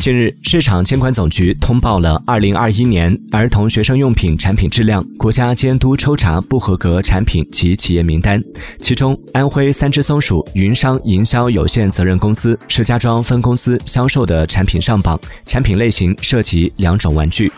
近日，市场监管总局通报了2021年儿童学生用品产品质量国家监督抽查不合格产品及企业名单，其中安徽三只松鼠云商营销有限责任公司石家庄分公司销售的产品上榜，产品类型涉及2种玩具。